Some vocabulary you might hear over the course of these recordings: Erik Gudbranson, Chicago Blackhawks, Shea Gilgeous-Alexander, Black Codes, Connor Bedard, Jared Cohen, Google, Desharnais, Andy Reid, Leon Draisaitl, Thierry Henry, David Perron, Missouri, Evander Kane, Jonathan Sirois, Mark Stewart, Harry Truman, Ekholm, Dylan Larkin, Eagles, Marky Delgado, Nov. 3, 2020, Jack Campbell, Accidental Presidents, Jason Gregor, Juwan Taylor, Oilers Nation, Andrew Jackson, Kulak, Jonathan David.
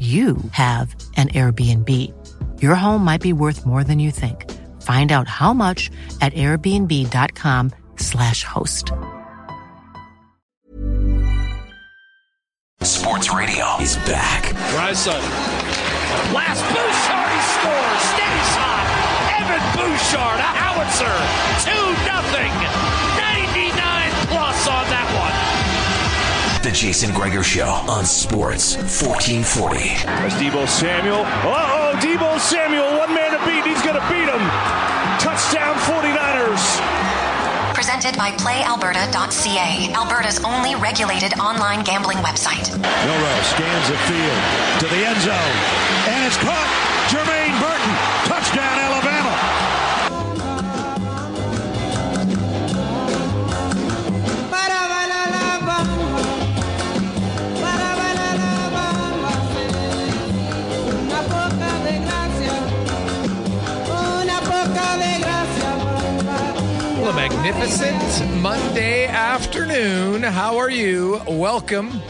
you have an Airbnb. Your home might be worth more than you think. Find out how much at airbnb.com/host. Sports Radio is back. Bryson. Last Bouchard, he scores. Steady shot. Evan Bouchard, a howitzer. 2-0. 99+ on that one. The Jason Gregor Show on Sports 1440. There's Deebo Samuel. Uh-oh, Deebo Samuel. One man to beat. He's going to beat him. Touchdown 49ers. Presented by PlayAlberta.ca. Alberta's only regulated online gambling website. Milroe scans the field to the end zone. And it's caught. Jermaine Burton. Touchdown, Alabama. Magnificent Monday afternoon. How are you? Welcome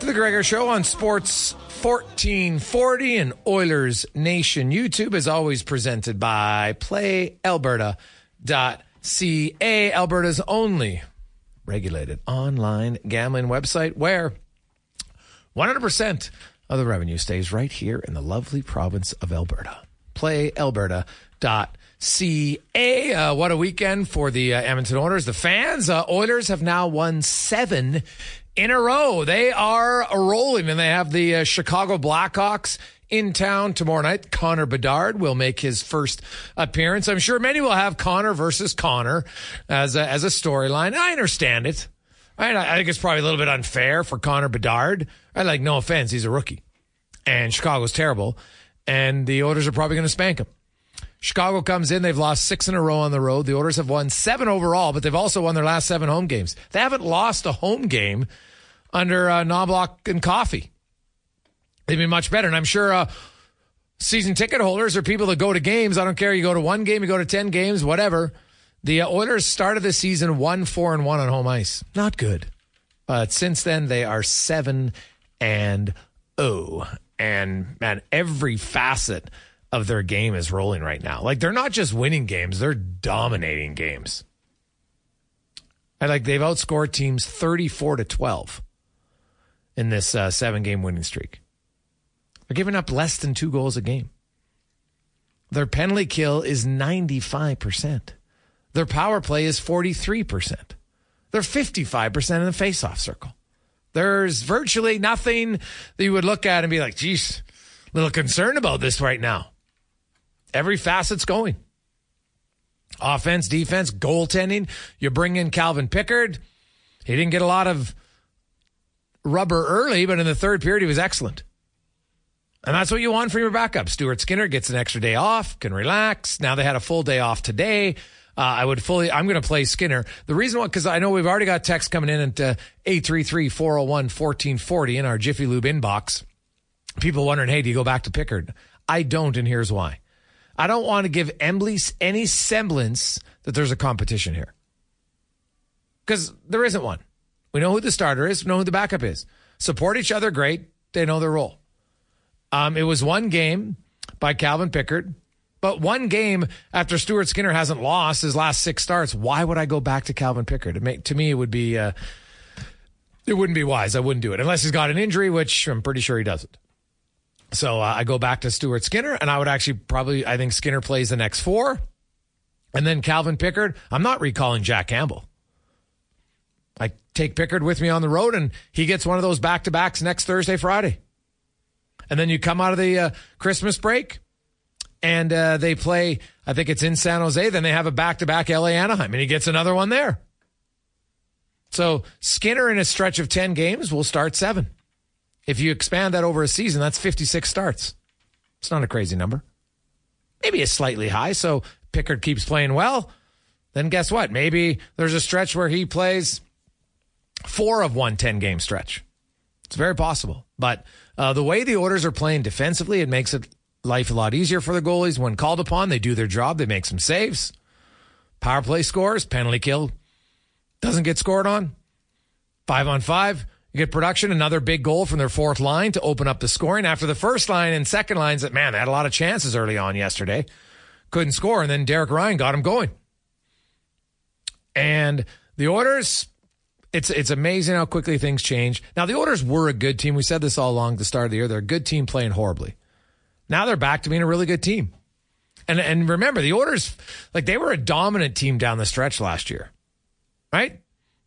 to the Gregor Show on Sports 1440 and Oilers Nation YouTube, as always presented by PlayAlberta.ca, Alberta's only regulated online gambling website where 100% of the revenue stays right here in the lovely province of Alberta. PlayAlberta.ca. What a weekend for the Edmonton Oilers. The fans, Oilers have now won 7 in a row. They are rolling, and they have the Chicago Blackhawks in town tomorrow night. Connor Bedard will make his first appearance. I'm sure many will have Connor versus Connor as a storyline. I understand it. I think it's probably a little bit unfair for Connor Bedard. No offense, he's a rookie, and Chicago's terrible, and the Oilers are probably going to spank him. Chicago comes in. They've lost 6 in a row on the road. The Oilers have won 7 overall, but they've also won their last 7 home games. They haven't lost a home game under Knobloch and Coffee. They've been much better. And I'm sure season ticket holders or people that go to games, I don't care. You go to one game, you go to 10 games, whatever. The Oilers started the season 1-4-1 on home ice. Not good. But since then, they are 7-0. And man, every facet of their game is rolling right now. They're not just winning games, they're dominating games. And they've outscored teams 34-12 in this 7-game winning streak. They're giving up less than 2 goals a game. Their penalty kill is 95%. Their power play is 43%. They're 55% in the faceoff circle. There's virtually nothing that you would look at and be like, geez, a little concerned about this right now. Every facet's going. Offense, defense, goaltending. You bring in Calvin Pickard. He didn't get a lot of rubber early, but in the third period, he was excellent. And that's what you want from your backup. Stuart Skinner gets an extra day off, can relax. Now they had a full day off today. I'm going to play Skinner. The reason why, because I know we've already got texts coming in at 833-401-1440 in our Jiffy Lube inbox. People wondering, hey, do you go back to Pickard? I don't, and here's why. I don't want to give Embley any semblance that there's a competition here, because there isn't one. We know who the starter is. We know who the backup is. Support each other, great. They know their role. It was one game by Calvin Pickard, but one game after Stuart Skinner hasn't lost his last 6 starts. Why would I go back to Calvin Pickard? To me, it would be it wouldn't be wise. I wouldn't do it unless he's got an injury, which I'm pretty sure he doesn't. So I go back to Stuart Skinner, and I would actually probably, I think Skinner plays the next 4, and then Calvin Pickard. I'm not recalling Jack Campbell. I take Pickard with me on the road, and he gets one of those back-to-backs next Thursday, Friday. And then you come out of the Christmas break, and they play, I think it's in San Jose. Then they have a back-to-back LA Anaheim, and he gets another one there. So Skinner in a stretch of 10 games will start 7. If you expand that over a season, that's 56 starts. It's not a crazy number. Maybe it's slightly high, so Pickard keeps playing well. Then guess what? Maybe there's a stretch where he plays 4 of 1 10-game stretch. It's very possible. But the way the Oilers are playing defensively, it makes it life a lot easier for the goalies. When called upon, they do their job. They make some saves. Power play scores. Penalty kill doesn't get scored on. 5-on-5. You get production. Another big goal from their fourth line to open up the scoring. After the first line and second lines, they had a lot of chances early on yesterday. Couldn't score. And then Derek Ryan got him going. And the Oilers... It's amazing how quickly things change. Now, the Oilers were a good team. We said this all along at the start of the year. They're a good team playing horribly. Now they're back to being a really good team. And remember, the Oilers, they were a dominant team down the stretch last year, right?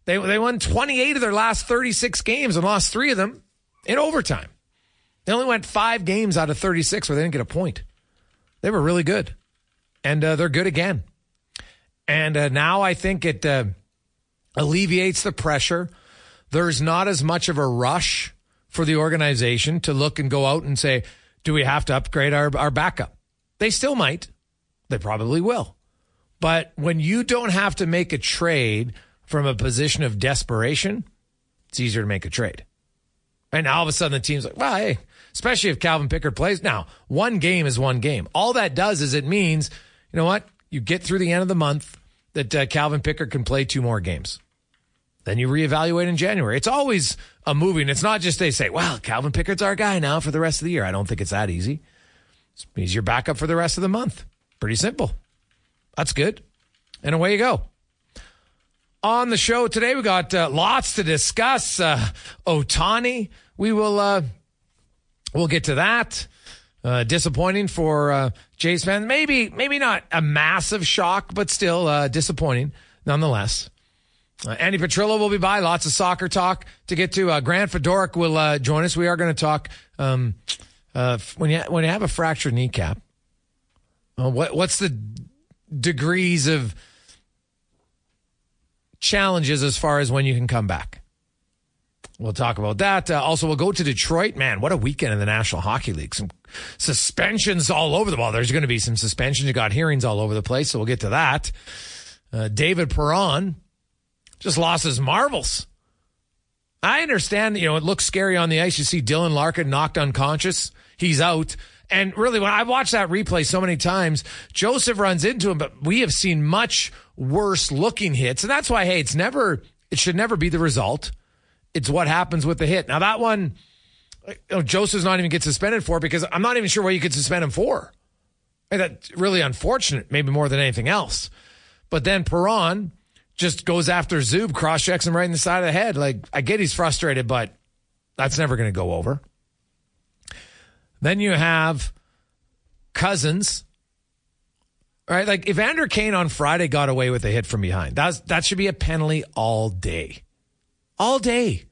They won 28 of their last 36 games and lost 3 of them in overtime. They only went 5 games out of 36 where they didn't get a point. They were really good. And they're good again. And now I think it... alleviates the pressure. There's not as much of a rush for the organization to look and go out and say, do we have to upgrade our backup? They still might. They probably will. But when you don't have to make a trade from a position of desperation, it's easier to make a trade. And now all of a sudden the team's like, well, hey, especially if Calvin Pickard plays. Now, one game is one game. All that does is it means, you know what? You get through the end of the month that Calvin Pickard can play 2 more games. Then you reevaluate in January. It's always a moving. It's not just they say, well, Calvin Pickard's our guy now for the rest of the year. I don't think it's that easy. He's your backup for the rest of the month. Pretty simple. That's good. And away you go. On the show today, we got lots to discuss. Ohtani, we'll get to that. Disappointing for Jays fans. Maybe not a massive shock, but still disappointing nonetheless. Andi Petrillo will be by. Lots of soccer talk to get to. Grant Fedoric will join us. We are going to talk when you have a fractured kneecap. What's the degrees of challenges as far as when you can come back? We'll talk about that. Also, we'll go to Detroit. Man, what a weekend in the National Hockey League. Some suspensions all over the ball. There's going to be some suspensions. You got hearings all over the place, so we'll get to that. David Perron just lost his marbles. I understand, it looks scary on the ice. You see Dylan Larkin knocked unconscious. He's out. And really, when I watched that replay so many times, Joseph runs into him, but we have seen much worse looking hits. And that's why, hey, it should never be the result. It's what happens with the hit. Now, that one, Joseph's not even get suspended for, because I'm not even sure what you could suspend him for. That's really unfortunate, maybe more than anything else. But then Perron just goes after Zub, cross-checks him right in the side of the head. I get he's frustrated, but that's never going to go over. Then you have Cousins. All right, Evander Kane on Friday got away with a hit from behind. That should be a penalty all day. All day.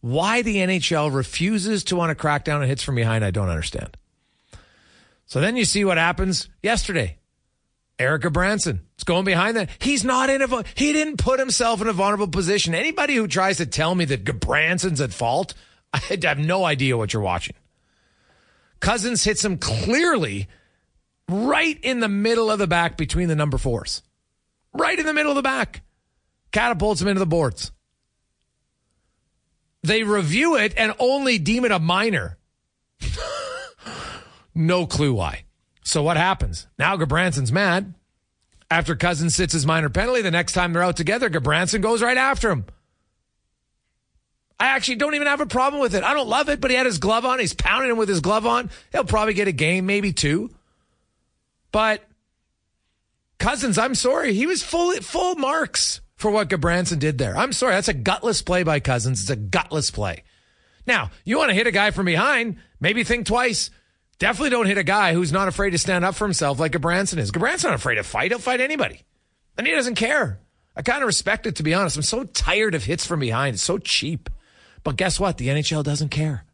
Why the NHL refuses to want to crack down on hits from behind, I don't understand. So then you see what happens yesterday. Erik Gudbranson is going behind that. He's not in a, he didn't put himself in a vulnerable position. Anybody who tries to tell me that Gabranson's at fault, I have no idea what you're watching. Cousins hits him clearly right in the middle of the back between the number fours. Right in the middle of the back. Catapults him into the boards. They review it and only deem it a minor. No clue why. So what happens? Now Gabranson's mad. After Cousins sits his minor penalty, the next time they're out together, Gabranson goes right after him. I actually don't even have a problem with it. I don't love it, but he had his glove on. He's pounding him with his glove on. He'll probably get a game, maybe two. But Cousins, I'm sorry. He was full marks for what Gabranson did there. I'm sorry. That's a gutless play by Cousins. It's a gutless play. Now, you want to hit a guy from behind, maybe think twice. Definitely don't hit a guy who's not afraid to stand up for himself like Gabranson is. Gabranson's not afraid to fight. He'll fight anybody. And he doesn't care. I kind of respect it, to be honest. I'm so tired of hits from behind. It's so cheap. But guess what? The NHL doesn't care.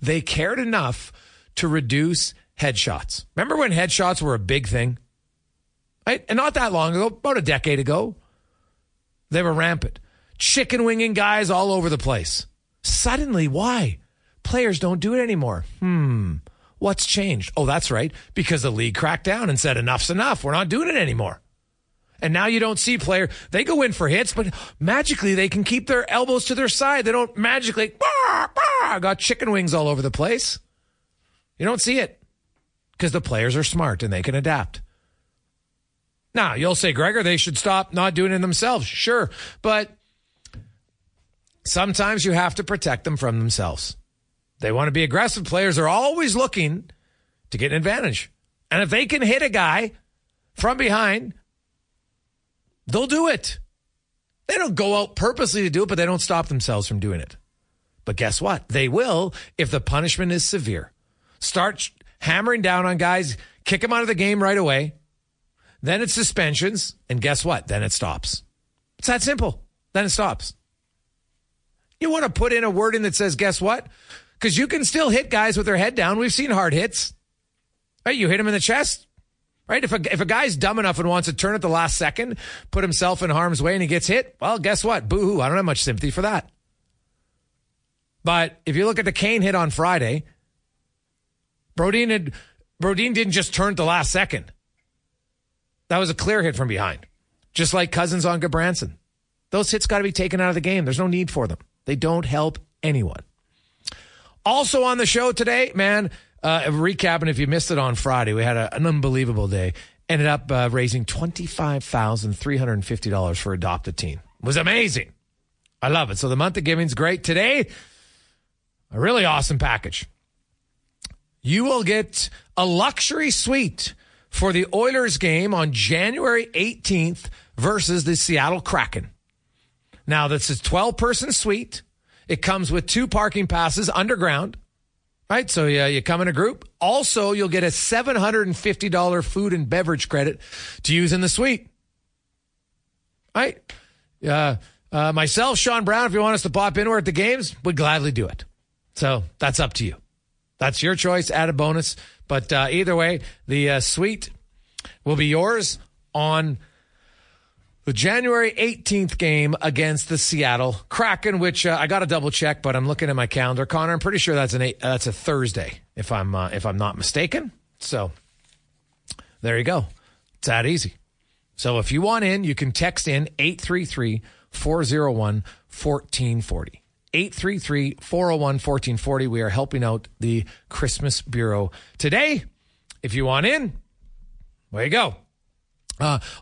They cared enough to reduce headshots. Remember when headshots were a big thing? Right? And not that long ago, about a decade ago, they were rampant. Chicken winging guys all over the place. Suddenly, why? Players don't do it anymore. What's changed? Oh, that's right. Because the league cracked down and said, enough's enough. We're not doing it anymore. And now you don't see player. They go in for hits, but magically they can keep their elbows to their side. They don't magically, got chicken wings all over the place. You don't see it because the players are smart and they can adapt. Now, you'll say, Gregor, they should stop not doing it themselves. Sure, but sometimes you have to protect them from themselves. They want to be aggressive. Players are always looking to get an advantage. And if they can hit a guy from behind, they'll do it. They don't go out purposely to do it, but they don't stop themselves from doing it. But guess what? They will if the punishment is severe. Start hammering down on guys, kick them out of the game right away. Then it's suspensions, and guess what? Then it stops. It's that simple. Then it stops. You want to put in a word in that says, guess what? Because you can still hit guys with their head down. We've seen hard hits. Right? You hit them in the chest. Right? If a guy's dumb enough and wants to turn at the last second, put himself in harm's way and he gets hit, well, guess what? Boo-hoo. I don't have much sympathy for that. But if you look at the Kane hit on Friday, Brodin didn't just turn at the last second. That was a clear hit from behind. Just like Cousins on Gabranson. Those hits got to be taken out of the game. There's no need for them. They don't help anyone. Also on the show today, man, a recap, and if you missed it on Friday, we had an unbelievable day. Ended up raising $25,350 for Adopt a Teen. It was amazing. I love it. So the month of giving's great. Today, a really awesome package. You will get a luxury suite for the Oilers game on January 18th versus the Seattle Kraken. Now, this is a 12-person suite. It comes with 2 parking passes underground, right? So yeah, you come in a group. Also, you'll get a $750 food and beverage credit to use in the suite, right? Myself, Sean Brown, if you want us to pop in or at the games, we'd gladly do it. So that's up to you. That's your choice. Add a bonus. But either way, the suite will be yours on the January 18th game against the Seattle Kraken, which I got to double check, but I'm looking at my calendar, Connor. I'm pretty sure that's a Thursday, if I'm not mistaken. So there you go. It's that easy. So if you want in, you can text in 833-401-1440. 833-401-1440. We are helping out the Christmas Bureau today. If you want in, there you go.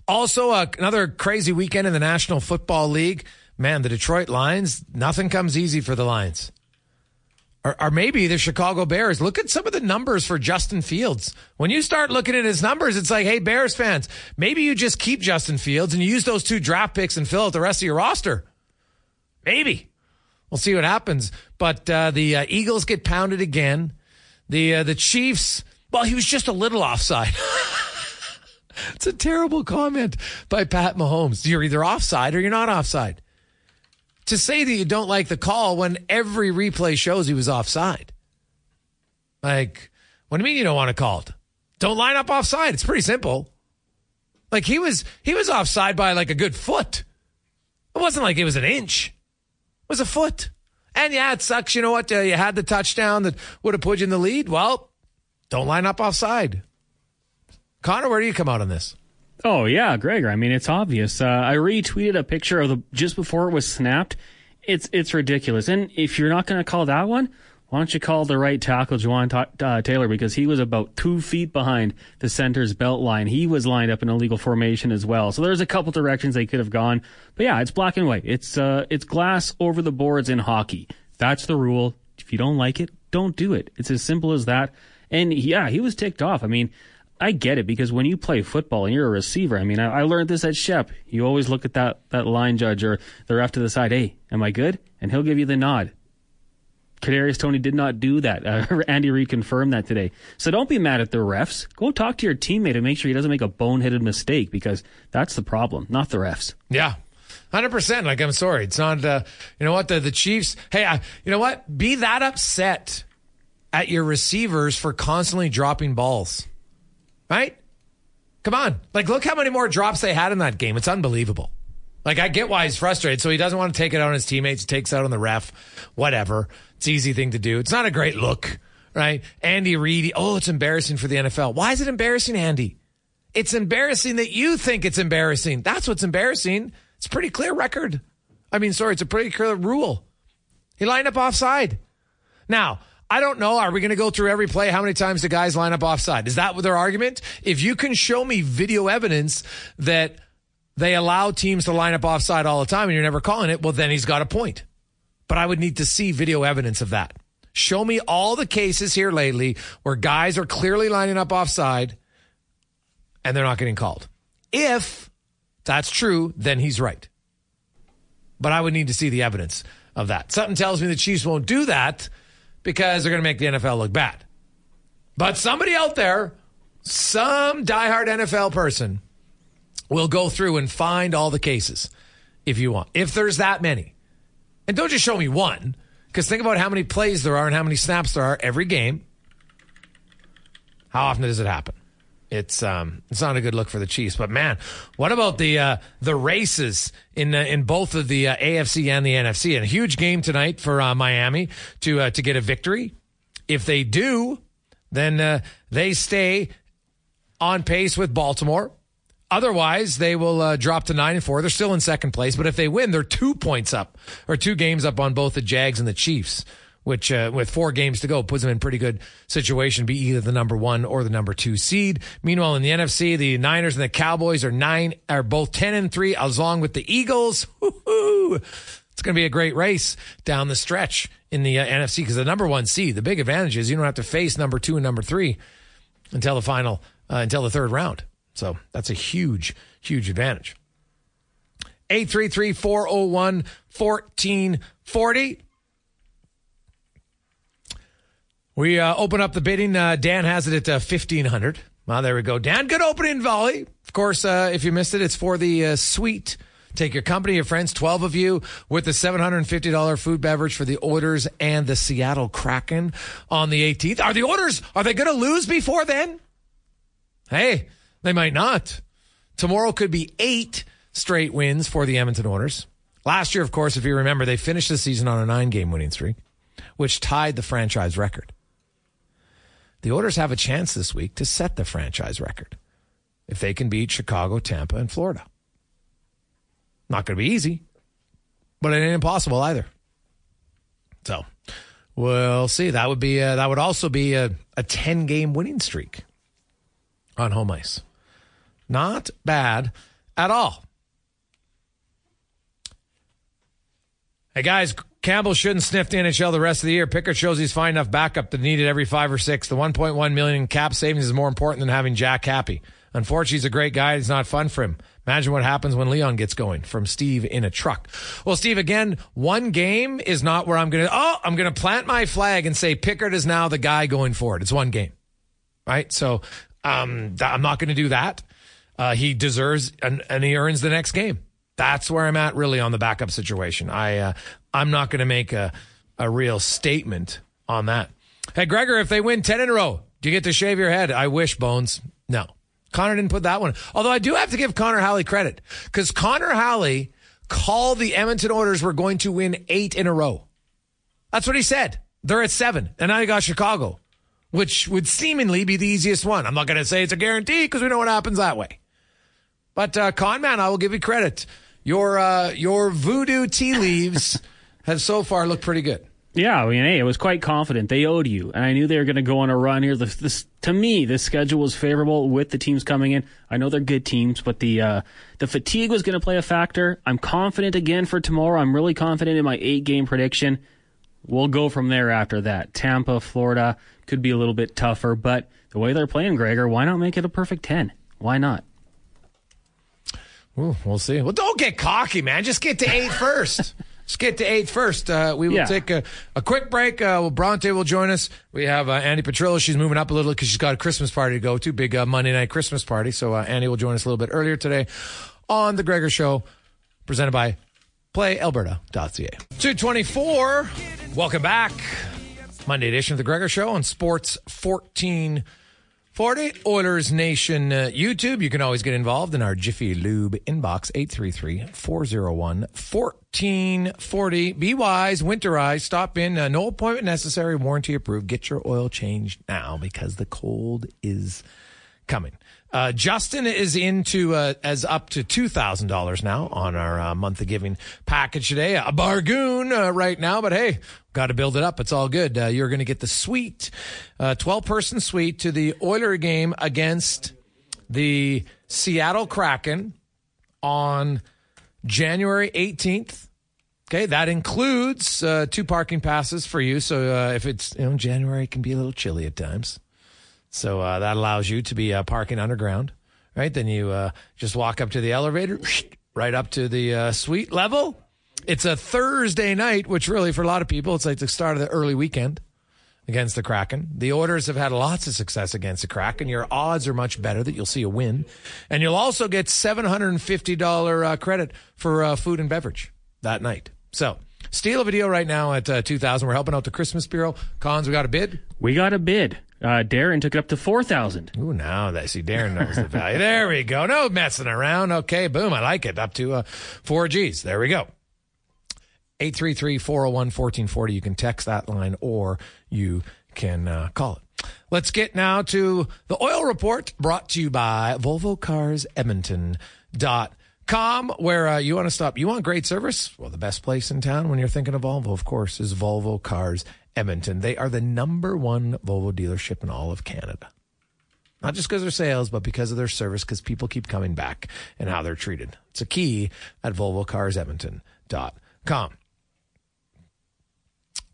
Also, another crazy weekend in the National Football League. Man, the Detroit Lions, nothing comes easy for the Lions. Or maybe the Chicago Bears. Look at some of the numbers for Justin Fields. When you start looking at his numbers, it's like, hey, Bears fans, maybe you just keep Justin Fields and you use those 2 draft picks and fill out the rest of your roster. Maybe. We'll see what happens. But the Eagles get pounded again. The Chiefs, well, he was just a little offside. It's a terrible comment by Pat Mahomes. You're either offside or you're not offside. To say that you don't like the call when every replay shows he was offside. Like, What do you mean you don't want it called? Don't line up offside. It's pretty simple. Like he was offside by like a good foot. It wasn't like it was an inch. It was a foot. And yeah, it sucks. You know what? You had the touchdown that would have put you in the lead. Well, don't line up offside. Connor, where do you come out on this? Oh, yeah, Gregor. I mean, it's obvious. I retweeted a picture of just before it was snapped. It's ridiculous. And if you're not going to call that one, why don't you call the right tackle, Juwan Taylor, because he was about 2 feet behind the center's belt line. He was lined up in illegal formation as well. So there's a couple directions they could have gone. But yeah, it's black and white. It's glass over the boards in hockey. That's the rule. If you don't like it, don't do it. It's as simple as that. And yeah, he was ticked off. I mean, I get it, because when you play football and you're a receiver, I mean, I learned this at Shep. You always look at that line judge or the ref to the side. Hey, am I good? And he'll give you the nod. Kadarius Toney did not do that. Andy Reid confirmed that today. So don't be mad at the refs. Go talk to your teammate and make sure he doesn't make a boneheaded mistake, because that's the problem, not the refs. Yeah, 100%. Like, I'm sorry. It's not, you know what, the Chiefs. Hey, you know what? Be that upset at your receivers for constantly dropping balls. Right? Come on. Like, look how many more drops they had in that game. It's unbelievable. Like, I get why he's frustrated. So he doesn't want to take it out on his teammates. He takes it out on the ref. Whatever. It's an easy thing to do. It's not a great look, right? Andy Reid, oh, it's embarrassing for the NFL. Why is it embarrassing, Andy? It's embarrassing that you think it's embarrassing. That's what's embarrassing. It's a pretty clear record. I mean, sorry, it's a pretty clear rule. He lined up offside. Now, I don't know. Are we going to go through every play? How many times the guys line up offside? Is that their argument? If you can show me video evidence that they allow teams to line up offside all the time and you're never calling it, well, then he's got a point. But I would need to see video evidence of that. Show me all the cases here lately where guys are clearly lining up offside and they're not getting called. If that's true, then he's right. But I would need to see the evidence of that. Something tells me the Chiefs won't do that because they're going to make the NFL look bad. But somebody out there, some diehard NFL person, we'll go through and find all the cases if you want, if there's that many. And don't just show me one, because think about how many plays there are and how many snaps there are every game. How often does it happen? It's not a good look for the Chiefs. But, man, what about the races in both of the AFC and the NFC? And a huge game tonight for Miami to get a victory. If they do, then they stay on pace with Baltimore. Otherwise, they will drop to 9-4. They're still in second place. But if they win, they're 2 points up, or 2 games up on both the Jags and the Chiefs, which with 4 games to go puts them in a pretty good situation, be either the number 1 or the number 2 seed. Meanwhile, in the NFC, the Niners and the Cowboys are both 10-3, along with the Eagles. Woo-hoo! It's going to be a great race down the stretch in the NFC, because the number 1 seed, the big advantage is you don't have to face number 2 and number 3 until the third round. So that's a huge, huge advantage. 833-401-1440. We open up the bidding. Dan has it at $1,500. Well, there we go. Dan, good opening volley. Of course, if you missed it, it's for the suite. Take your company, your friends, 12 of you, with the $750 food beverage for the Oilers and the Seattle Kraken on the 18th. Are the Oilers, are they going to lose before then? Hey. They might not. Tomorrow could be 8 straight wins for the Edmonton Oilers. Last year, of course, if you remember, they finished the season on a 9-game winning streak, which tied the franchise record. The Oilers have a chance this week to set the franchise record if they can beat Chicago, Tampa, and Florida. Not going to be easy, but it ain't impossible either. So we'll see. That would be that would also be a 10-game winning streak on home ice. Not bad at all. Hey, guys, Campbell shouldn't sniff the NHL the rest of the year. Pickard shows he's fine enough backup to need it every 5 or 6. The $1.1 million in cap savings is more important than having Jack happy. Unfortunately, he's a great guy. It's not fun for him. Imagine what happens when Leon gets going. From Steve in a truck. Well, Steve, again, 1 game is not where I'm going to plant my flag and say Pickard is now the guy going forward. It's 1 game, right? So I'm not going to do that. He deserves and he earns the next game. That's where I'm at really on the backup situation. I'm not going to make a real statement on that. Hey, Gregor, if they win 10 in a row, Do you get to shave your head? I wish, Bones. No. Connor didn't put that one. Although I do have to give Connor Halley credit, because Connor Halley called the Edmonton Oilers were going to win 8 in a row. That's what he said. They're at 7. And now you got Chicago, which would seemingly be the easiest one. I'm not going to say it's a guarantee because we know what happens that way. But Con Man, I will give you credit. Your voodoo tea leaves have so far looked pretty good. Yeah, I mean, hey, I was quite confident. They owed you, and I knew they were going to go on a run here. This, to me, this schedule was favorable with the teams coming in. I know they're good teams, but the fatigue was going to play a factor. I'm confident again for tomorrow. I'm really confident in my 8-game prediction. We'll go from there after that. Tampa, Florida could be a little bit tougher, but the way they're playing, Gregor, why not make it a perfect 10? Why not? Ooh, we'll see. Well, don't get cocky, man. Just get to 8 first. Let's get to 8 first. We will take a quick break. Bronte will join us. We have Andi Petrillo. She's moving up a little because she's got a Christmas party to go to. Big Monday night Christmas party. So Andi will join us a little bit earlier today on The Gregor Show, presented by PlayAlberta.ca. 2:24. Welcome back. Monday edition of The Gregor Show on Sports 1440. Oilers Nation YouTube. You can always get involved in our Jiffy Lube inbox, 833-401-1440. Be wise, winterize, stop in. No appointment necessary, warranty approved. Get your oil changed now because the cold is coming. Justin is into as up to $2,000 now on our month of giving package today. A bargain right now, but hey, got to build it up. It's all good. You're going to get the suite, 12-person suite to the Oiler game against the Seattle Kraken on January 18th. Okay, that includes 2 parking passes for you. So if it's January, it can be a little chilly at times. So that allows you to be parking underground, right? Then you just walk up to the elevator, right up to the suite level. It's a Thursday night, which really for a lot of people, it's like the start of the early weekend against the Kraken. The Oilers have had lots of success against the Kraken. Your odds are much better that you'll see a win. And you'll also get $750 credit for food and beverage that night. So steal a video right now at $2,000. We're helping out the Christmas Bureau. Cons, we got a bid? We got a bid. Darren took it up to $4,000. Ooh, now that Darren knows the value. There we go. No messing around. Okay, boom. I like it. Up to 4Gs. There we go. 833-401-1440. You can text that line or you can call it. Let's get now to the oil report brought to you by VolvoCarsEdmonton.com, where you want to stop. You want great service? Well, the best place in town when you're thinking of Volvo, of course, is Volvo Cars Edmonton. They are the #1 Volvo dealership in all of Canada. Not just because of their sales, but because of their service, because people keep coming back and how they're treated. It's a key at VolvoCarsEdmonton.com.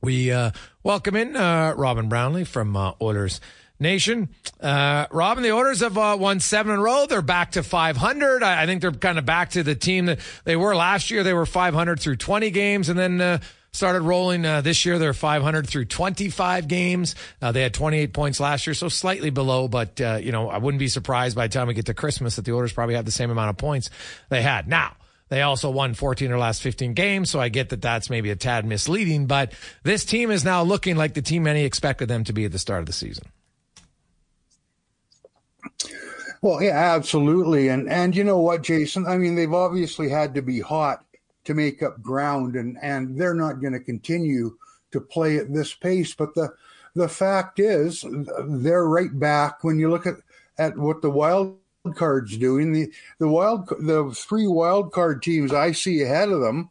We welcome in Robin Brownlee from Oilers Nation. Robin, the Oilers have won 7 in a row. They're back to 500. I think they're kind of back to the team that they were last year. They were 500 through 20 games, and then started rolling this year. They're 500 through 25 games. They had 28 points last year, so slightly below. But, I wouldn't be surprised by the time we get to Christmas that the Oilers probably have the same amount of points they had. Now, they also won 14 of their last 15 games, so I get that that's maybe a tad misleading. But this team is now looking like the team many expected them to be at the start of the season. Well, yeah, absolutely. And you know what, Jason? I mean, they've obviously had to be hot to make up ground, and they're not going to continue to play at this pace. But the fact is, they're right back. When you look at what the wild card's doing, the 3 wild card teams I see ahead of them,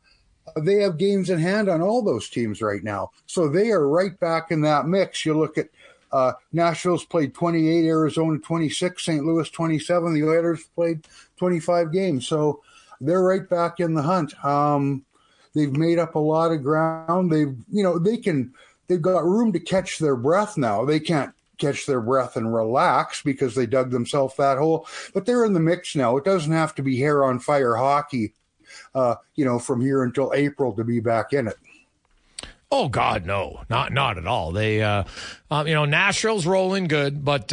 they have games in hand on all those teams right now. So they are right back in that mix. You look at Nashville's played 28, Arizona 26, St. Louis 27. The Oilers played 25 games. So they're right back in the hunt. They've made up a lot of ground. They've got room to catch their breath now. They can't catch their breath and relax because they dug themselves that hole. But they're in the mix now. It doesn't have to be hair on fire hockey, from here until April to be back in it. Oh God, no, not at all. They, Nashville's rolling good, but.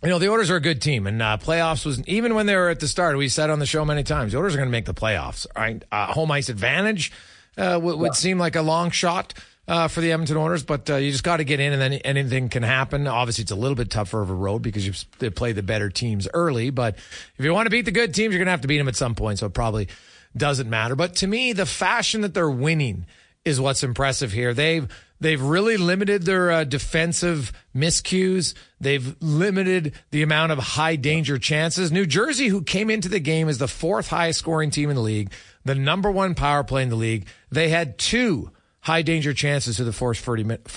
The Oilers are a good team, and playoffs was, even when they were at the start, we said on the show many times, the Oilers are going to make the playoffs, right? Home ice advantage would seem like a long shot for the Edmonton Oilers, but you just got to get in, and then anything can happen. Obviously, it's a little bit tougher of a road because they play the better teams early, but if you want to beat the good teams, you're going to have to beat them at some point, so it probably doesn't matter. But to me, the fashion that they're winning is what's impressive here. They've really limited their defensive miscues. They've limited the amount of high danger chances. New Jersey, who came into the game as the fourth highest scoring team in the league, the number one power play in the league, they had two high danger chances to the first 40 minutes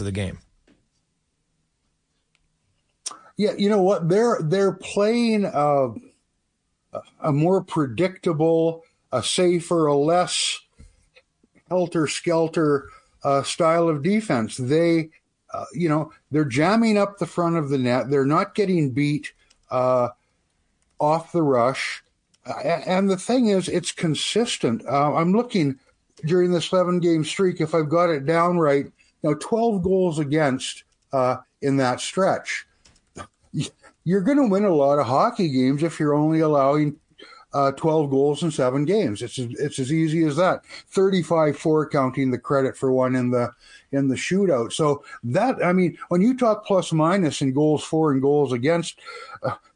of the game. Yeah, you know what? They're playing a more predictable, a safer, a less helter-skelter style of defense. They, they're jamming up the front of the net. They're not getting beat off the rush. And the thing is, it's consistent. I'm looking during this 11-game streak, if I've got it down right, now 12 goals against in that stretch. You're going to win a lot of hockey games if you're only allowing 12 goals in 7 games. It's as easy as that. 35-4 counting the credit for one in the shootout. So that, I mean, when you talk plus minus in goals for and goals against,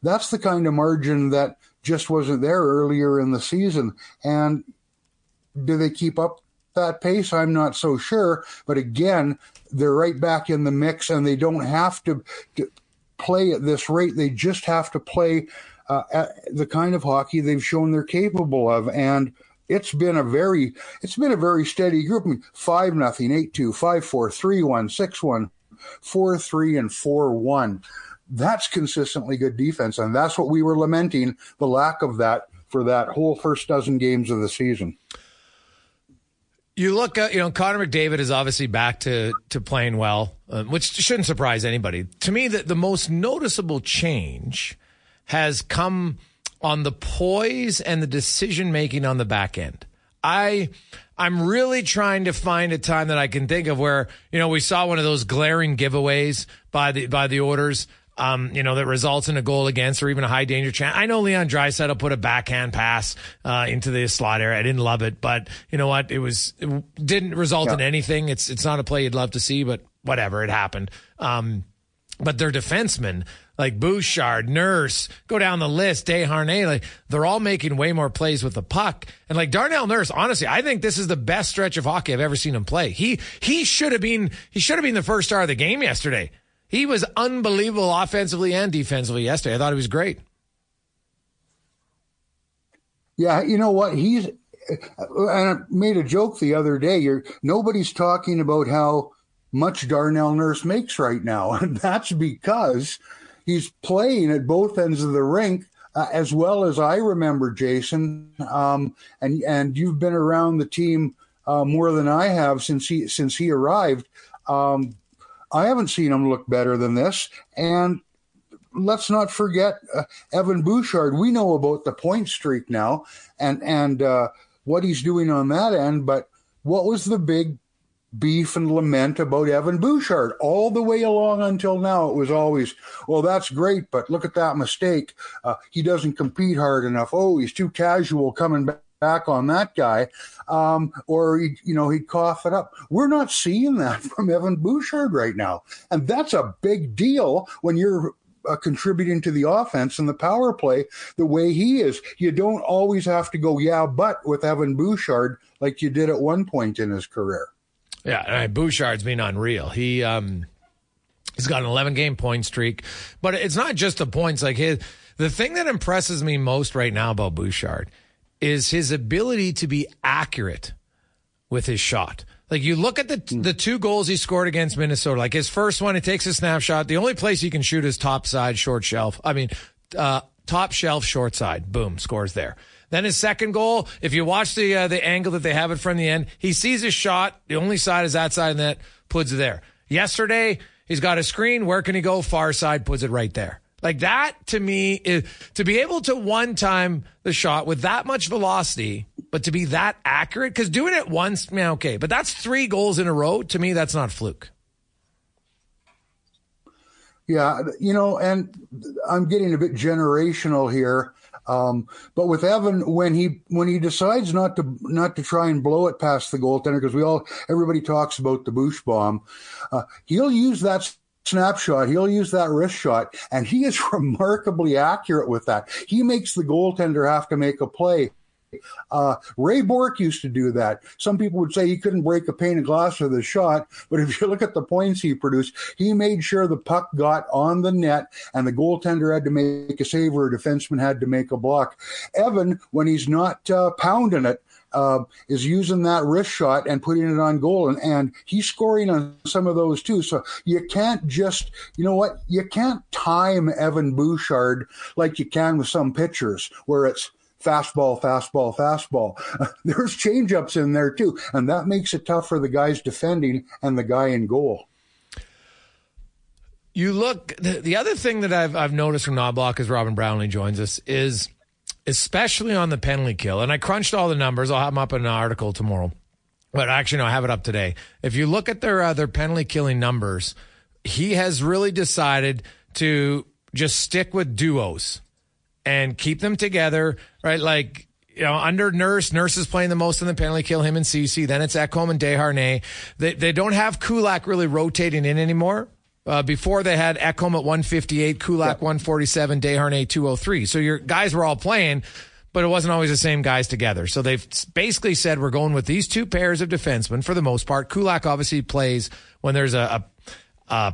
that's the kind of margin that just wasn't there earlier in the season. And do they keep up that pace? I'm not so sure. But again, they're right back in the mix, and they don't have to play at this rate. They just have to play the kind of hockey they've shown they're capable of, and it's been a very steady group. I mean, 5-0, 8-2, 5-4, 3-1, 6-1, 4-3, and 4-1. That's consistently good defense, and that's what we were lamenting, the lack of that for that whole first dozen games of the season. You look at, Connor McDavid is obviously back to playing well, which shouldn't surprise anybody. To me, the most noticeable change has come on the poise and the decision-making on the back end. I'm really trying to find a time that I can think of where, we saw one of those glaring giveaways by the Oilers, that results in a goal against or even a high-danger chance. I know Leon Draisaitl put a backhand pass into the slot area. I didn't love it, but you know what? It didn't result in anything. It's not a play you'd love to see, but whatever, it happened. But their defensemen, like Bouchard, Nurse, go down the list, Desharnais, they're all making way more plays with the puck. And Darnell Nurse, honestly, I think this is the best stretch of hockey I've ever seen him play. He should have been the first star of the game yesterday. He was unbelievable offensively and defensively yesterday. I thought he was great. Yeah, you know what? I made a joke the other day. Nobody's talking about how much Darnell Nurse makes right now, and that's because he's playing at both ends of the rink as well as I remember, Jason. And you've been around the team more than I have since he arrived. I haven't seen him look better than this. And let's not forget Evan Bouchard. We know about the point streak now and what he's doing on that end. But what was the big beef and lament about Evan Bouchard all the way along until now? It was always, well, that's great, but look at that mistake. He doesn't compete hard enough. Oh, he's too casual coming back on that guy. Or, he'd cough it up. We're not seeing that from Evan Bouchard right now. And that's a big deal when you're contributing to the offense and the power play the way he is. You don't always have to go, yeah, but with Evan Bouchard like you did at one point in his career. Yeah, Bouchard's been unreal. He's got an 11-game point streak, but it's not just the points. The thing that impresses me most right now about Bouchard is his ability to be accurate with his shot. You look at the two goals he scored against Minnesota. His first one, he takes a snapshot. The only place he can shoot is top shelf, short side. Boom, scores there. Then his second goal, if you watch the angle that they have it from the end, he sees his shot. The only side is that side, and that puts it there. Yesterday, he's got a screen. Where can he go? Far side, puts it right there. That, to me, is to be able to one-time the shot with that much velocity, but to be that accurate, because doing it once, okay. But that's 3 goals in a row. To me, that's not fluke. Yeah, and I'm getting a bit generational here. But with Evan, when he decides not to try and blow it past the goaltender, because everybody talks about the Boosh bomb, he'll use that snapshot, he'll use that wrist shot, and he is remarkably accurate with that. He makes the goaltender have to make a play. Ray Bourque used to do that. Some people would say he couldn't break a pane of glass with a shot, but if you look at the points he produced, he made sure the puck got on the net and the goaltender had to make a save or a defenseman had to make a block. Evan, when he's not pounding it, is using that wrist shot and putting it on goal, and he's scoring on some of those too. So you can't just, you can't time Evan Bouchard like you can with some pitchers where it's fastball, fastball, fastball. There's changeups in there too, and that makes it tough for the guys defending and the guy in goal. You look, the other thing that I've noticed from Knobloch as Robin Brownlee joins us is, especially on the penalty kill, and I crunched all the numbers. I'll have them up in an article tomorrow, but actually, no, I have it up today. If you look at their penalty killing numbers, he has really decided to just stick with duos and keep them together, right? Like, under Nurse is playing the most in the penalty kill, him and CeCe. Then it's Ekholm and Desharnais. They don't have Kulak really rotating in anymore. Before they had Ekholm at 158, Kulak 147, Desharnais 203. So your guys were all playing, but it wasn't always the same guys together. So they've basically said, we're going with these two pairs of defensemen for the most part. Kulak obviously plays when there's a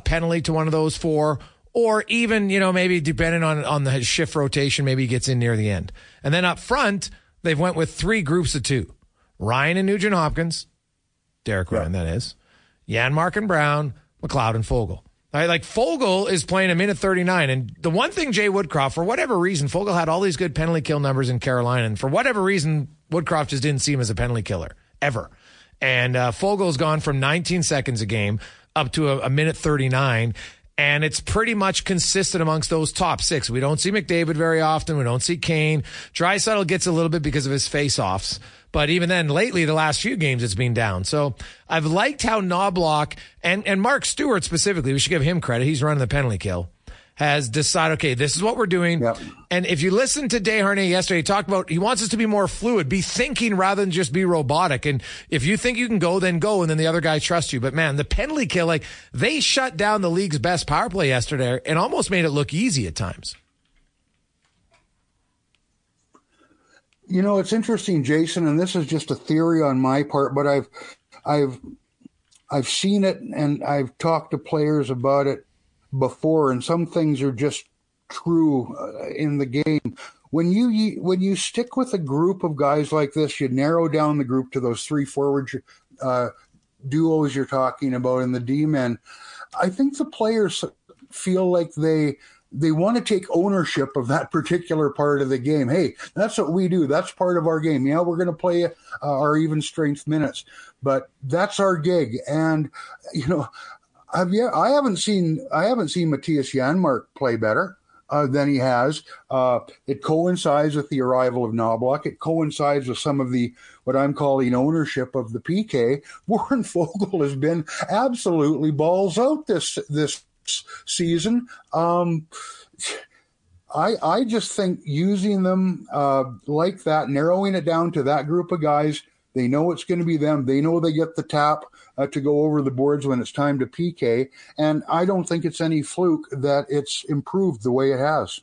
penalty to one of those four. Or even, maybe depending on the shift rotation, maybe he gets in near the end. And then up front, they've went with three groups of two. Ryan and Nugent-Hopkins, Derek Ryan, that is, Janmark and Brown, McLeod and Fogel. All right, like Fogel is playing a minute 39. And the one thing Jay Woodcroft, for whatever reason, Fogel had all these good penalty kill numbers in Carolina. And for whatever reason, Woodcroft just didn't see him as a penalty killer, ever. And Fogel's gone from 19 seconds a game up to a minute 39. And it's pretty much consistent amongst those top six. We don't see McDavid very often. We don't see Kane. Draisaitl gets a little bit because of his face-offs. But even then, lately, the last few games, it's been down. So I've liked how Knobloch and Mark Stewart specifically, we should give him credit, he's running the penalty kill, has decided, okay, this is what we're doing. Yep. And if you listen to Desharnais yesterday, he talked about he wants us to be more fluid, be thinking rather than just be robotic. And if you think you can go, and then the other guy trusts you. But, man, the penalty kill, like, they shut down the league's best power play yesterday and almost made it look easy at times. It's interesting, Jason, and this is just a theory on my part, but I've seen it and I've talked to players about it before, and some things are just true in the game. When you stick with a group of guys like this, you narrow down the group to those three forward duos you're talking about and the D-men. I think the players feel like they want to take ownership of that particular part of the game. Hey, that's what we do. That's part of our game. Yeah, we're going to play our even strength minutes, but that's our gig. And, I haven't seen Matthias Janmark play better than he has. It coincides with the arrival of Knobloch. It coincides with some of the, what I'm calling, ownership of the PK. Warren Fogel has been absolutely balls out this season. I just think using them like that, narrowing it down to that group of guys, they know it's going to be them. They know they get the tap to go over the boards when it's time to PK. And I don't think it's any fluke that it's improved the way it has.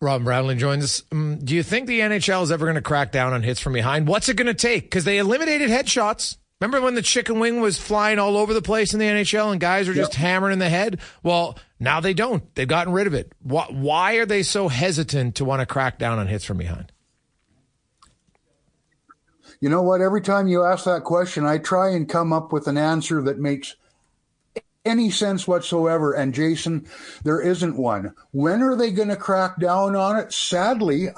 Robin Brownlee joins us. Do you think the NHL is ever going to crack down on hits from behind? What's it going to take? Because they eliminated headshots. Remember when the chicken wing was flying all over the place in the NHL and guys were just hammering in the head? Well, now they don't. They've gotten rid of it. Why are they so hesitant to want to crack down on hits from behind? You know what? Every time you ask that question, I try and come up with an answer that makes any sense whatsoever. And Jason, there isn't one. When are they going to crack down on it? Sadly,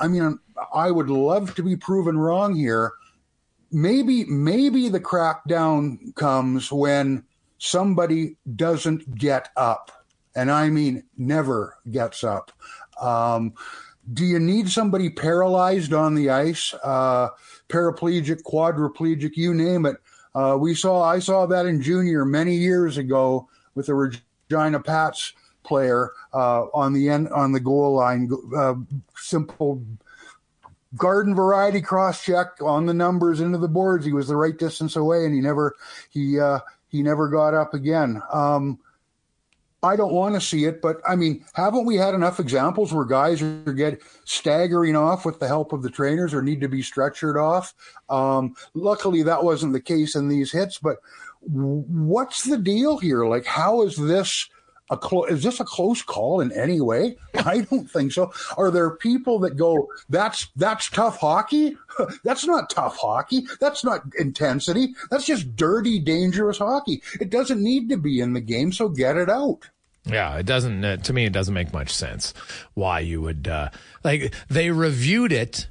I would love to be proven wrong here. Maybe the crackdown comes when somebody doesn't get up. And I mean, never gets up. Do you need somebody paralyzed on the ice? Paraplegic, quadriplegic, you name it. I saw that in junior many years ago with the Regina Pats player on the end, on the goal line, simple garden variety cross check on the numbers into the boards. He was the right distance away, and he never got up again. I don't want to see it, but I mean, haven't we had enough examples where guys are get staggering off with the help of the trainers or need to be stretchered off? Luckily, that wasn't the case in these hits. But what's the deal here? Like, how is this is this a close call in any way? I don't think so. Are there people that go, that's tough hockey? That's not tough hockey. That's not intensity. That's just dirty, dangerous hockey. It doesn't need to be in the game, so get it out. Yeah, it doesn't. To me, it doesn't make much sense why you would like. They reviewed it,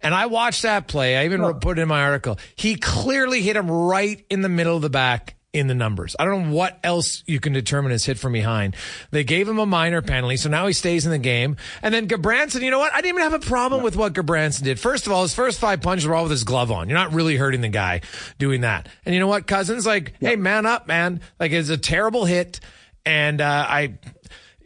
and I watched that play. I even put it in my article. He clearly hit him right in the middle of the back. In the numbers. I don't know what else you can determine is hit from behind. They gave him a minor penalty, so now he stays in the game. And then Gabranson, you know what? I didn't even have a problem with what Gabranson did. First of all, his first 5 punches were all with his glove on. You're not really hurting the guy doing that. And you know what? Cousins, like, hey, man up, man. Like, it's a terrible hit. And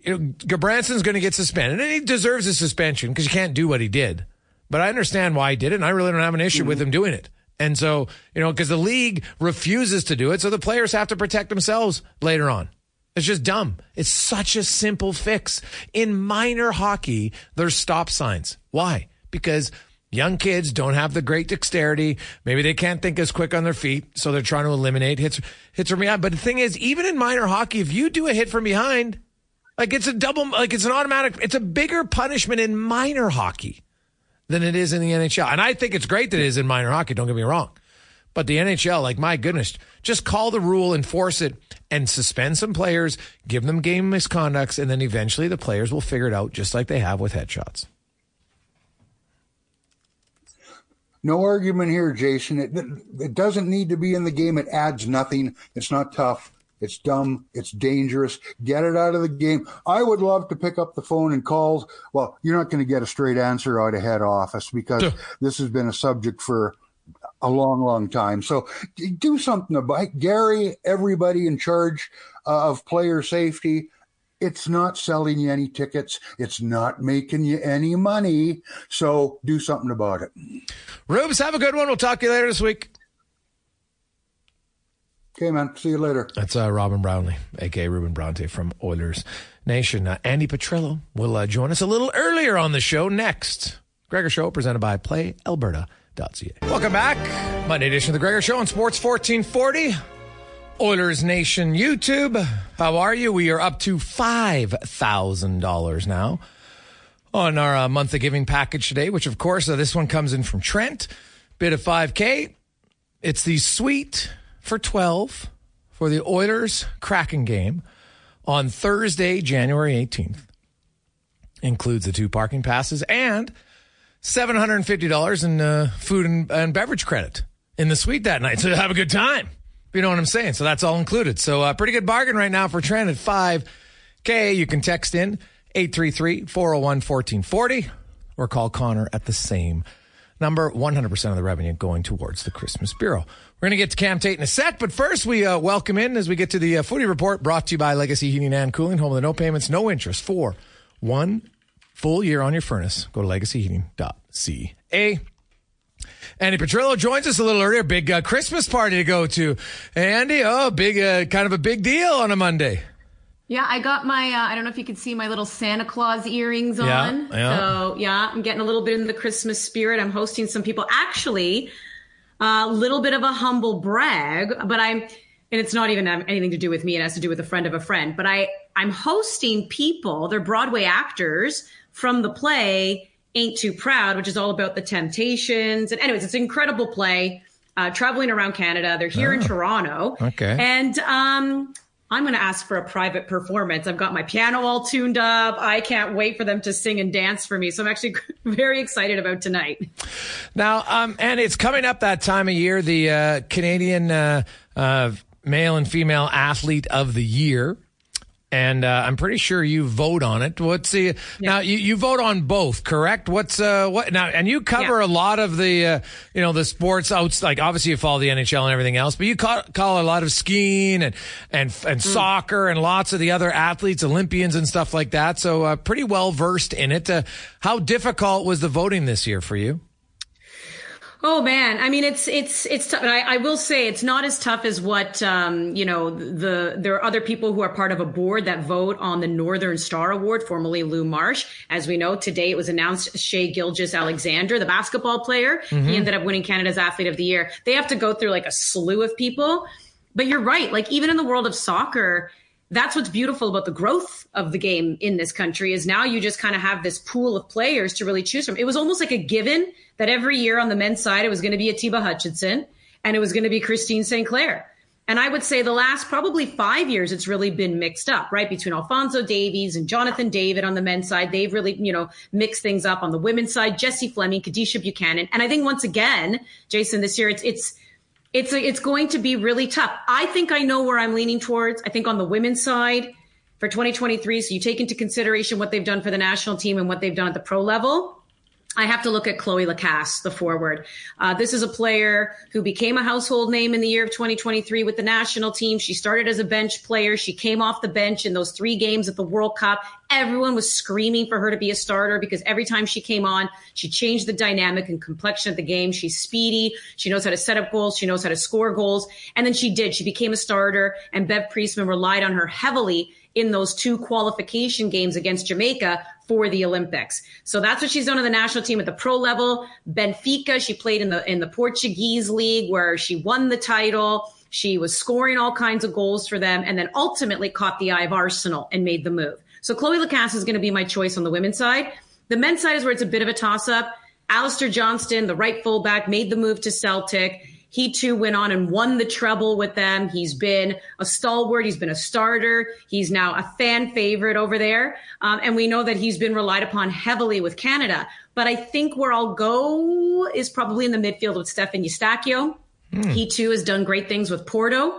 Gabranson's going to get suspended. And he deserves a suspension because you can't do what he did. But I understand why he did it, and I really don't have an issue with him doing it. And so, you know, because the league refuses to do it, so the players have to protect themselves later on. It's just dumb. It's such a simple fix. In minor hockey, there's stop signs. Why? Because young kids don't have the great dexterity. Maybe they can't think as quick on their feet, so they're trying to eliminate hits from behind. But the thing is, even in minor hockey, if you do a hit from behind, like it's a double, like it's an automatic, it's a bigger punishment in minor hockey than it is in the NHL. And I think it's great that it is in minor hockey, don't get me wrong. But the NHL, like, my goodness, just call the rule, enforce it, and suspend some players, give them game misconducts, and then eventually the players will figure it out, just like they have with headshots. No argument here, Jason. It doesn't need to be in the game. It adds nothing. It's not tough. It's dumb. It's dangerous. Get it out of the game. I would love to pick up the phone and call. Well, you're not going to get a straight answer out of head office because this has been a subject for a long, long time. So do something about it. Gary, everybody in charge of player safety, it's not selling you any tickets. It's not making you any money. So do something about it. Rubes, have a good one. We'll talk to you later this week. Okay, man. See you later. That's Robin Brownlee, a.k.a. Ruben Bronte from Oilers Nation. Andi Petrillo will join us a little earlier on the show next. Gregor Show, presented by PlayAlberta.ca. Welcome back. Monday edition of the Gregor Show on Sports 1440. Oilers Nation YouTube. How are you? We are up to $5,000 now on our month of giving package today, which, of course, this one comes in from Trent. Bid of 5K. It's the suite for 12 for the Oilers Kraken game on Thursday, January 18th. Includes the 2 parking passes and $750 in food and beverage credit in the suite that night. So have a good time. You know what I'm saying? So that's all included. So pretty good bargain right now for Trent at 5K. You can text in 833-401-1440 or call Connor at the same number. 100% of the revenue going towards the Christmas Bureau. We're going to get to Cam Tate in a sec, but first we welcome in, as we get to the Footy Report, brought to you by Legacy Heating and Cooling, home of the no payments, no interest for 1 full year on your furnace. Go to legacyheating.ca. Andi Petrillo joins us a little earlier. Big Christmas party to go to. Hey, Andy, big kind of a big deal on a Monday. Yeah, I got my, I don't know if you can see my little Santa Claus earrings on. Yeah. So, yeah, I'm getting a little bit in the Christmas spirit. I'm hosting some people. Actually, a little bit of a humble brag, but and it's not even anything to do with me. It has to do with a friend of a friend. But I'm hosting people. They're Broadway actors from the play Ain't Too Proud, which is all about the Temptations. And anyways, it's an incredible play, traveling around Canada. They're here in Toronto. Okay. And I'm going to ask for a private performance. I've got my piano all tuned up. I can't wait for them to sing and dance for me. So I'm actually very excited about tonight. Now, and it's coming up that time of year, the Canadian Male and Female Athlete of the Year. and I'm pretty sure you vote on it. Now you vote on both, correct? And you cover a lot of the the sports outs, like obviously you follow the NHL and everything else, but you call a lot of skiing and soccer and lots of the other athletes, Olympians and stuff like that. So pretty well versed in it. How difficult was the voting this year for you? Oh man, I mean it's tough. I will say it's not as tough as what there are other people who are part of a board that vote on the Northern Star Award, formerly Lou Marsh. As we know, today it was announced Shea Gilgeous-Alexander, the basketball player, he ended up winning Canada's Athlete of the Year. They have to go through like a slew of people. But you're right, like even in the world of soccer, that's what's beautiful about the growth of the game in this country is now you just kind of have this pool of players to really choose from. It was almost like a given that every year on the men's side, it was going to be Atiba Hutchinson and it was going to be Christine St. Clair. And I would say the last probably 5 years, it's really been mixed up, right? Between Alphonso Davies and Jonathan David on the men's side, they've really, mixed things up on the women's side, Jesse Fleming, Khadijah Buchanan. And I think once again, Jason, this year, it's going to be really tough. I think I know where I'm leaning towards. I think on the women's side for 2023, so you take into consideration what they've done for the national team and what they've done at the pro level. I have to look at Chloe Lacasse, the forward. This is a player who became a household name in the year of 2023 with the national team. She started as a bench player. She came off the bench in those 3 games at the World Cup. Everyone was screaming for her to be a starter because every time she came on, she changed the dynamic and complexion of the game. She's speedy. She knows how to set up goals. She knows how to score goals. And then she did. She became a starter, and Bev Priestman relied on her heavily in those 2 qualification games against Jamaica for the Olympics. So that's what she's done on the national team at the pro level. Benfica, she played in the Portuguese league where she won the title. She was scoring all kinds of goals for them and then ultimately caught the eye of Arsenal and made the move. So Chloe Lacasse is going to be my choice on the women's side. The men's side is where it's a bit of a toss-up. Alistair Johnston, the right fullback, made the move to Celtic. He, too, went on and won the treble with them. He's been a stalwart. He's been a starter. He's now a fan favorite over there. And we know that he's been relied upon heavily with Canada. But I think where I'll go is probably in the midfield with Stefan Eustachio. He, too, has done great things with Porto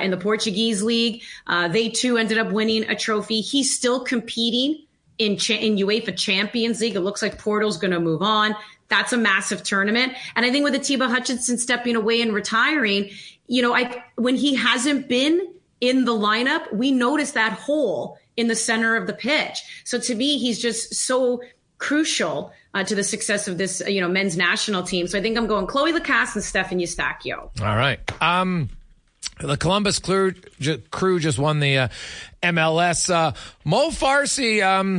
in the Portuguese league. They, too, ended up winning a trophy. He's still competing in UEFA Champions League. It looks like Porto's going to move on. That's a massive tournament. And I think with Atiba Hutchinson stepping away and retiring, when he hasn't been in the lineup, we notice that hole in the center of the pitch. So to me, he's just so crucial to the success of this, men's national team. So I think I'm going Chloe Lacasse and Stefan Eustachio. All right. The Columbus crew just won the MLS. Mo Farsi...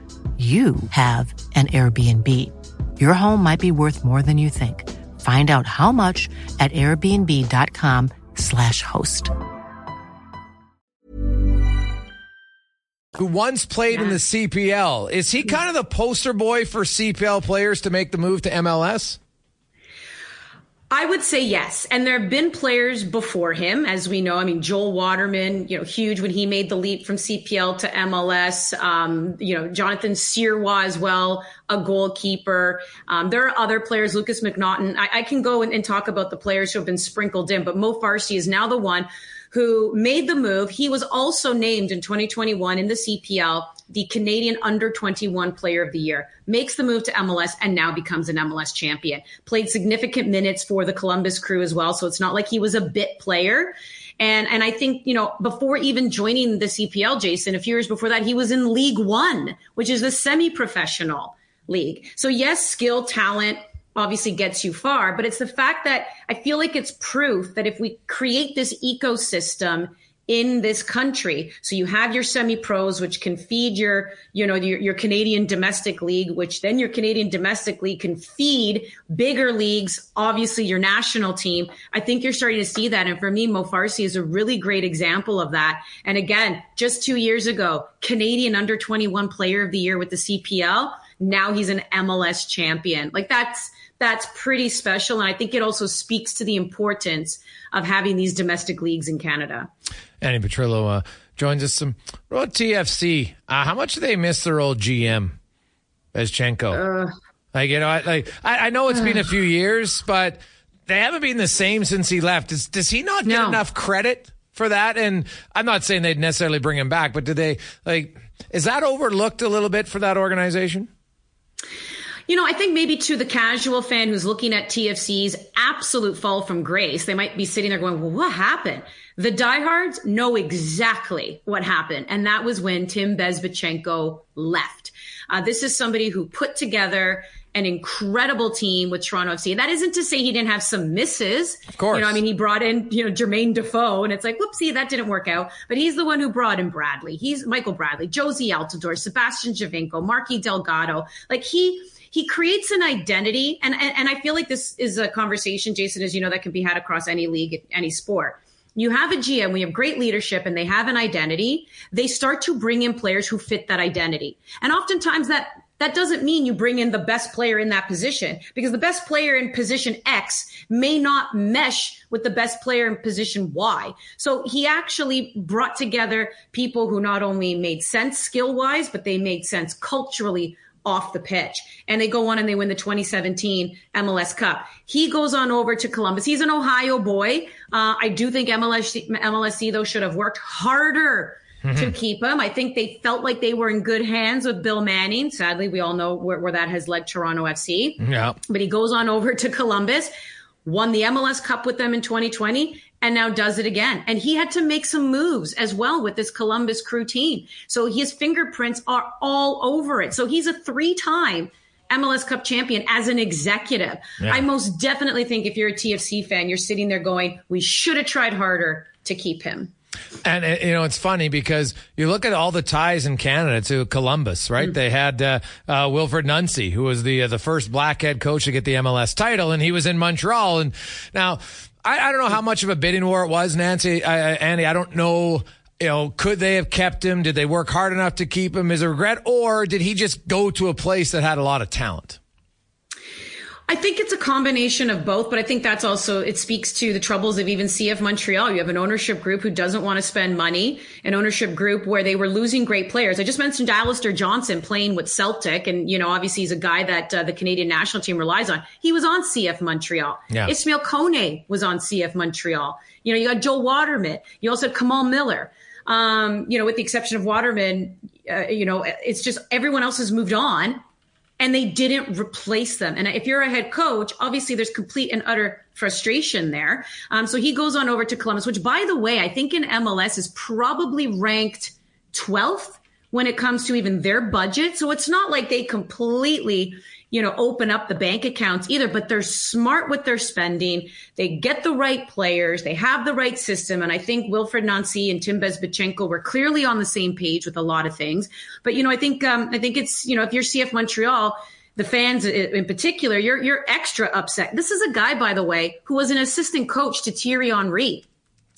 you have an Airbnb. Your home might be worth more than you think. Find out how much at airbnb.com/host. Who once played in the CPL. Is he kind of the poster boy for CPL players to make the move to MLS? I would say yes. And there have been players before him, as we know. I mean, Joel Waterman, huge when he made the leap from CPL to MLS. Jonathan Sirois as well, a goalkeeper. There are other players, Lucas McNaughton. I can go and talk about the players who have been sprinkled in, but Mo Farsi is now the one who made the move. He was also named in 2021 in the CPL, the Canadian Under-21 Player of the Year, makes the move to MLS and now becomes an MLS champion. Played significant minutes for the Columbus Crew as well, so it's not like he was a bit player. And I think, you know, before even joining the CPL, Jason, a few years before that, he was in League One, which is the semi-professional league. So yes, skill, talent obviously gets you far, but it's the fact that I feel like it's proof that if we create this ecosystem in this country, so you have your semi-pros, which can feed your Canadian domestic league, which then your Canadian domestic league can feed bigger leagues, obviously your national team. I think you're starting to see that. And for me, Mo Farsi is a really great example of that. And again, just 2 years ago, Canadian under-21 player of the year with the CPL. Now he's an MLS champion. Like that's pretty special. And I think it also speaks to the importance of having these domestic leagues in Canada. Andi Petrillo joins us. What about TFC? How much do they miss their old GM, Bezchenko? I know it's been a few years, but they haven't been the same since he left. Does he not get enough credit for that? And I'm not saying they'd necessarily bring him back, but is that overlooked a little bit for that organization? You know, I think maybe to the casual fan who's looking at TFC's absolute fall from grace, they might be sitting there going, well, what happened? The diehards know exactly what happened. And that was when Tim Bezbatchenko left. This is somebody who put together an incredible team with Toronto FC. And that isn't to say he didn't have some misses. Of course. You know, I mean, he brought in, Jermaine Defoe, and it's like, whoopsie, that didn't work out. But he's the one who brought in Bradley. He's Michael Bradley, Jozy Altidore, Sebastian Javinko, Marky Delgado. Like he creates an identity. And I feel like this is a conversation, Jason, as you know, that can be had across any league, any sport. You have a GM, we have great leadership, and they have an identity. They start to bring in players who fit that identity. And oftentimes that doesn't mean you bring in the best player in that position, because the best player in position X may not mesh with the best player in position Y. So he actually brought together people who not only made sense skill-wise, but they made sense culturally off the pitch. And they go on and they win the 2017 MLS Cup. He goes on over to Columbus. He's an Ohio boy. I do think MLSC, though, should have worked harder to keep him. I think they felt like they were in good hands with Bill Manning. Sadly, we all know where that has led Toronto FC. Yeah. But he goes on over to Columbus, won the MLS Cup with them in 2020, and now does it again. And he had to make some moves as well with this Columbus Crew team. So his fingerprints are all over it. So he's a three-time MLS Cup champion as an executive. Yeah. I most definitely think if you're a TFC fan, you're sitting there going, we should have tried harder to keep him. And, it's funny because you look at all the ties in Canada to Columbus, right? Mm-hmm. They had Wilfred Nuncy, who was the first black head coach to get the MLS title, and he was in Montreal. And now I don't know how much of a bidding war it was, Andy, I don't know. Could they have kept him? Did they work hard enough to keep him? Is it a regret? Or did he just go to a place that had a lot of talent? I think it's a combination of both, but I think that's also, it speaks to the troubles of even CF Montreal. You have an ownership group who doesn't want to spend money, an ownership group where they were losing great players. I just mentioned Alistair Johnson playing with Celtic, and, obviously he's a guy that the Canadian national team relies on. He was on CF Montreal. Yeah. Ismail Koné was on CF Montreal. You got Joel Waterman. You also had Kamal Miller. With the exception of Waterman, it's just everyone else has moved on. And they didn't replace them. And if you're a head coach, obviously there's complete and utter frustration there. So he goes on over to Columbus, which, by the way, I think in MLS is probably ranked 12th when it comes to even their budget. So it's not like they completely, open up the bank accounts either, but they're smart with their spending. They get the right players. They have the right system. And I think Wilfred Nancy and Tim Bezbatchenko were clearly on the same page with a lot of things. But, I think it's, if you're CF Montreal, the fans in particular, you're extra upset. This is a guy, by the way, who was an assistant coach to Thierry Henry.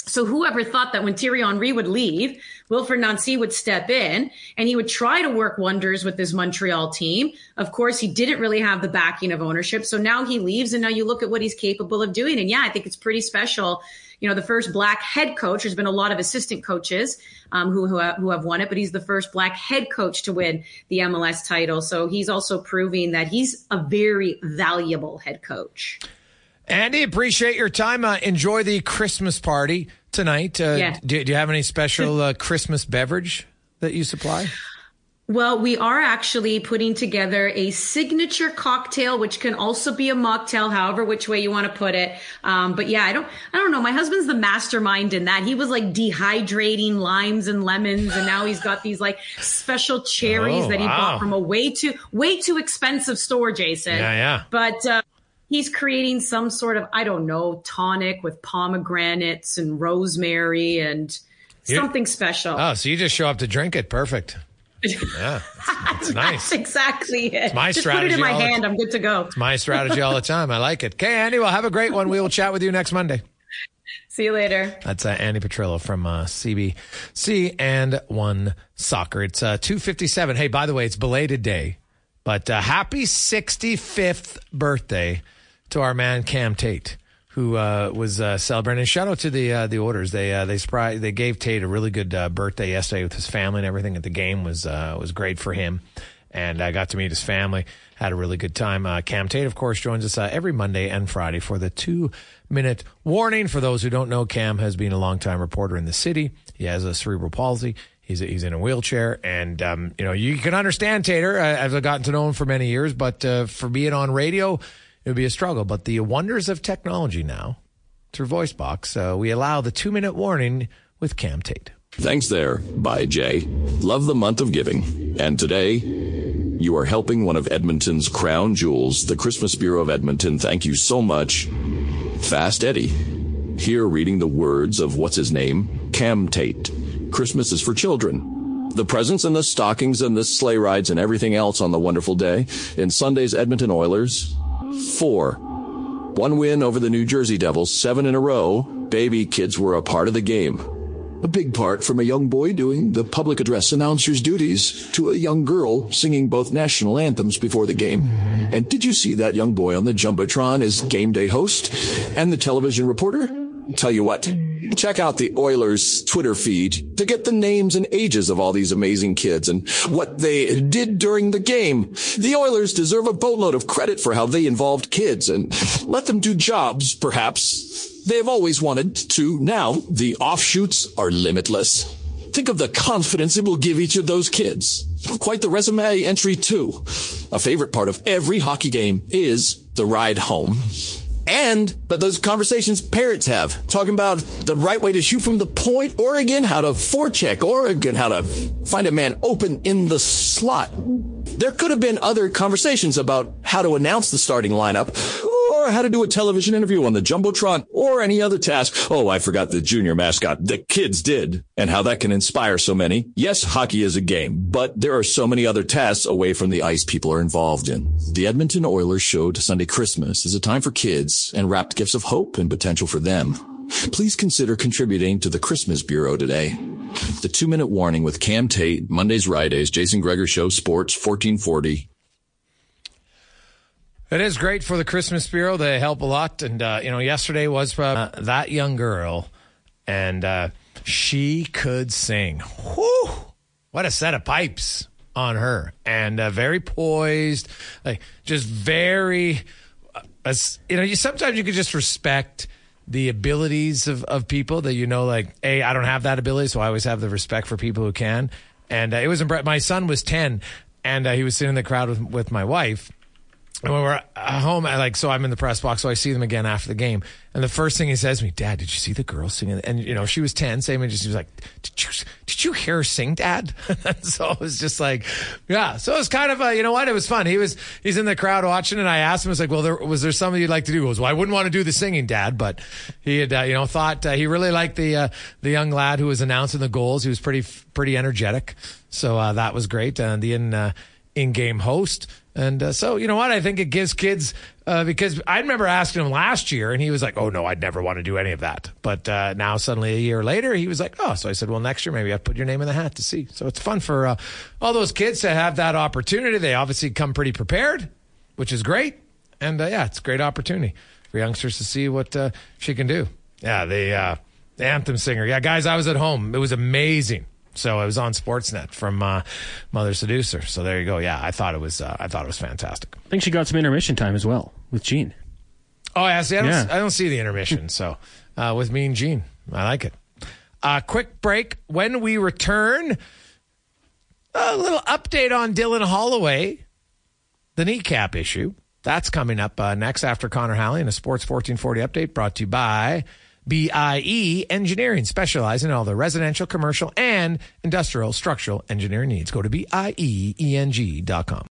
So whoever thought that when Thierry Henry would leave, Wilfred Nancy would step in and he would try to work wonders with this Montreal team. Of course, he didn't really have the backing of ownership. So now he leaves and now you look at what he's capable of doing. And yeah, I think it's pretty special. The first black head coach, there's been a lot of assistant coaches who have won it, but he's the first black head coach to win the MLS title. So he's also proving that he's a very valuable head coach. Andy, appreciate your time. Enjoy the Christmas party tonight. Do you have any special Christmas beverage that you supply? Well, we are actually putting together a signature cocktail, which can also be a mocktail, however, which way you want to put it. But yeah, I don't know. My husband's the mastermind in that. He was like dehydrating limes and lemons, and now he's got these like special cherries that he bought from a way too expensive store, Jason. Yeah. But he's creating some sort of, I don't know, tonic with pomegranates and rosemary and something special. Oh, so you just show up to drink it. Perfect. Yeah, that's nice. That's exactly it. It's my strategy. Just put it in my hand. I'm good to go. It's my strategy all the time. I like it. Okay, Andy, well, have a great one. We will chat with you next Monday. See you later. That's Andi Petrillo from CBC and One Soccer. It's 2:57. Hey, by the way, it's belated day, but happy 65th birthday to our man Cam Tate, who was celebrating. And shout out to the Oilers. They gave Tate a really good birthday yesterday with his family and everything. At the game was great for him, and I got to meet his family. Had a really good time. Cam Tate, of course, joins us every Monday and Friday for the 2-minute warning. For those who don't know, Cam has been a longtime reporter in the city. He has a cerebral palsy. He's in a wheelchair, and you can understand Tater. I've gotten to know him for many years, but for being on radio, it would be a struggle. But the wonders of technology now, through VoiceBox, we allow the 2-minute warning with Cam Tate. Thanks there. Bye, Jay. Love the month of giving. And today, you are helping one of Edmonton's crown jewels, the Christmas Bureau of Edmonton. Thank you so much, Fast Eddie. Here reading the words of what's-his-name, Cam Tate. Christmas is for children. The presents and the stockings and the sleigh rides and everything else on the wonderful day. In Sunday's Edmonton Oilers, 4. One win over the New Jersey Devils, 7 in a row. Baby kids were a part of the game. A big part, from a young boy doing the public address announcer's duties to a young girl singing both national anthems before the game. And did you see that young boy on the Jumbotron as game day host and the television reporter? Tell you what, check out the Oilers Twitter feed to get the names and ages of all these amazing kids and what they did during the game. The Oilers deserve a boatload of credit for how they involved kids and let them do jobs, perhaps, they've always wanted to. Now the offshoots are limitless. Think of the confidence it will give each of those kids. Quite the resume entry, too. A favorite part of every hockey game is the ride home. And but those conversations parents have, talking about the right way to shoot from the point, Oregon, how to forecheck, Oregon, how to find a man open in the slot. There could have been other conversations about how to announce the starting lineup or how to do a television interview on the Jumbotron or any other task. Oh, I forgot the junior mascot. The kids did, and how that can inspire so many. Yes, hockey is a game, but there are so many other tasks away from the ice people are involved in. The Edmonton Oilers showed Sunday Christmas is a time for kids and wrapped gifts of hope and potential for them. Please consider contributing to the Christmas Bureau today. The 2-minute warning with Cam Tate, Mondays, Fridays, Jason Gregor Show, Sports 1440. It is great for the Christmas Bureau. They help a lot. And, yesterday was that young girl, and she could sing. Whew! What a set of pipes on her. And very poised, like just very, sometimes you could just respect the abilities of people that, like, hey, I don't have that ability, so I always have the respect for people who can. And it was my son was 10, and he was sitting in the crowd with my wife. And when we're at home, I'm in the press box, so I see them again after the game. And the first thing he says to me, Dad, did you see the girl singing? And, she was 10, same age. She was like, did you hear her sing, Dad? So it was just like, yeah. So it was kind of a, it was fun. He's in the crowd watching, and I asked him, I was like, well, was there something you'd like to do? He goes, well, I wouldn't want to do the singing, Dad. But he had, thought he really liked the young lad who was announcing the goals. He was pretty energetic. So that was great. And the in-game host. And so, you know what? I think it gives kids, because I remember asking him last year, and he was like, oh, no, I'd never want to do any of that. But now suddenly a year later, he was like, oh. So I said, well, next year maybe I'll put your name in the hat to see. So it's fun for all those kids to have that opportunity. They obviously come pretty prepared, which is great. And, it's a great opportunity for youngsters to see what she can do. Yeah, the anthem singer. Yeah, guys, I was at home. It was amazing. So it was on Sportsnet from Mother Seducer. So there you go. Yeah, I thought it was fantastic. I think she got some intermission time as well with Gene. Oh, yeah. See, I don't see the intermission. So with me and Gene, I like it. Quick break. When we return, A little update on Dylan Holloway, the kneecap issue. That's coming up next after Connor Halley and a Sports 1440 update brought to you by BIE Engineering, specializing in all the residential, commercial, and industrial structural engineering needs. Go to BIEENG.com.